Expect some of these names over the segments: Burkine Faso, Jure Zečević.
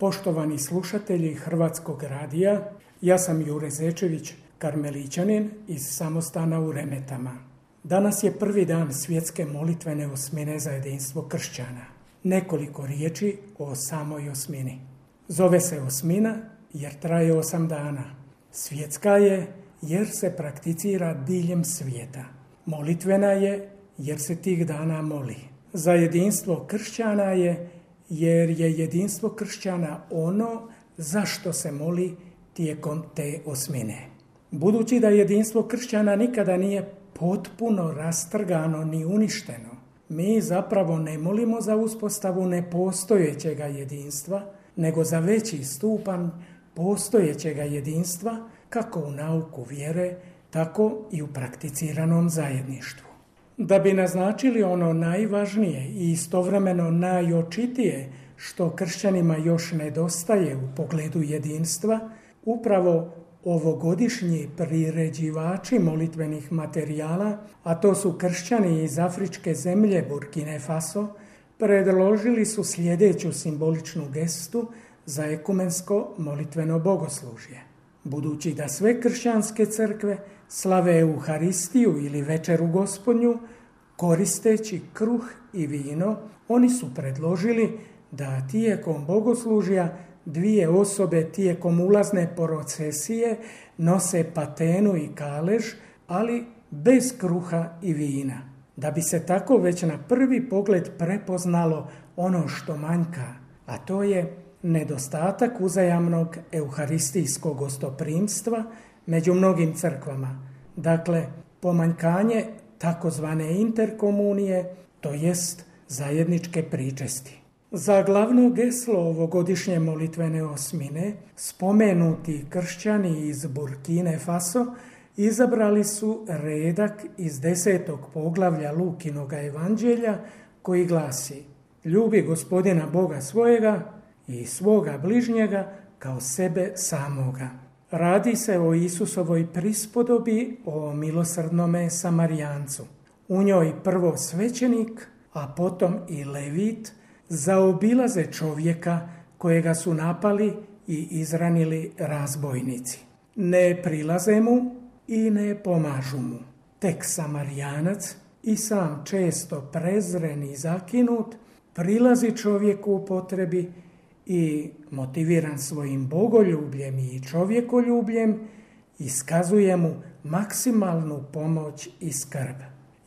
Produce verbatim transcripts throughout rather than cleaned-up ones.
Poštovani slušatelji Hrvatskog radija, ja sam Jure Zečević, karmeličanin iz samostana u Remetama. Danas je prvi dan svjetske molitvene osmine za jedinstvo kršćana. Nekoliko riječi o samoj osmini. Zove se osmina jer traje osam dana. Svjetska je jer se prakticira diljem svijeta. Molitvena je jer se tih dana moli. Za jedinstvo kršćana je jer je jedinstvo kršćana ono zašto se moli tijekom te osmine. Budući da jedinstvo kršćana nikada nije potpuno rastrgano ni uništeno, mi zapravo ne molimo za uspostavu nepostojećega jedinstva, nego za veći stupanj postojećega jedinstva, kako u nauku vjere, tako i u prakticiranom zajedništvu. Da bi naznačili ono najvažnije i istovremeno najočitije što kršćanima još nedostaje u pogledu jedinstva, upravo ovogodišnji priređivači molitvenih materijala, a to su kršćani iz afričke zemlje Burkine Faso, predložili su sljedeću simboličnu gestu za ekumensko molitveno bogoslužje. Budući da sve kršćanske crkve slave Euharistiju ili večeru Gospodnju, koristeći kruh i vino, oni su predložili da tijekom bogoslužja dvije osobe tijekom ulazne procesije nose patenu i kalež, ali bez kruha i vina. Da bi se tako već na prvi pogled prepoznalo ono što manjka, a to je nedostatak uzajamnog euharistijskog gostoprimstva među mnogim crkvama, dakle pomanjkanje takozvane interkomunije, to jest zajedničke pričesti. Za glavno geslo ovogodišnje molitvene osmine spomenuti kršćani iz Burkine Faso izabrali su redak iz desetog poglavlja Lukinoga evanđelja koji glasi: ljubi Gospodina Boga svojega i svoga bližnjega kao sebe samoga. Radi se o Isusovoj prispodobi o milosrdnome Samarijancu. U njoj prvo svećenik, a potom i levit zaobilaze čovjeka kojega su napali i izranili razbojnici. Ne prilaze mu i ne pomažu mu. Tek Samarijanac, i sam često prezren i zakinut, prilazi čovjeku u potrebi i motiviran svojim bogoljubljem i čovjekoljubljem, iskazuje mu maksimalnu pomoć i skrb.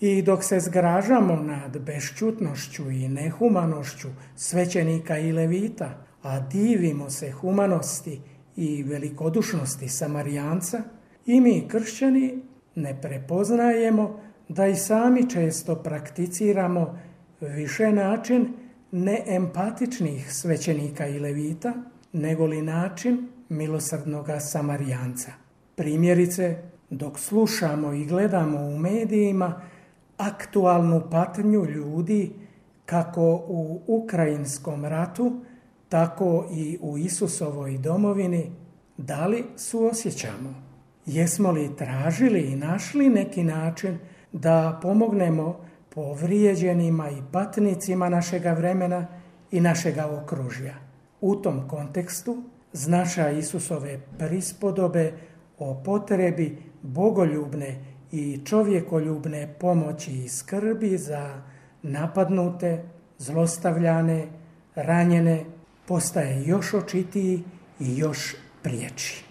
I dok se zgražamo nad bešćutnošću i nehumanošću svećenika i levita, a divimo se humanosti i velikodušnosti Samarijanca, i mi kršćani ne prepoznajemo da i sami često prakticiramo više način neempatičnih svećenika i levita, nego li način milosrdnoga Samarijanca. Primjerice, dok slušamo i gledamo u medijima aktualnu patnju ljudi kako u ukrajinskom ratu, tako i u Isusovoj domovini, da li suosjećamo? Jesmo li tražili i našli neki način da pomognemo povrijeđenima i patnicima našega vremena i našega okružja? U tom kontekstu značaj Isusove prispodobe o potrebi bogoljubne i čovjekoljubne pomoći i skrbi za napadnute, zlostavljane, ranjene postaje još očitiji i još priječi.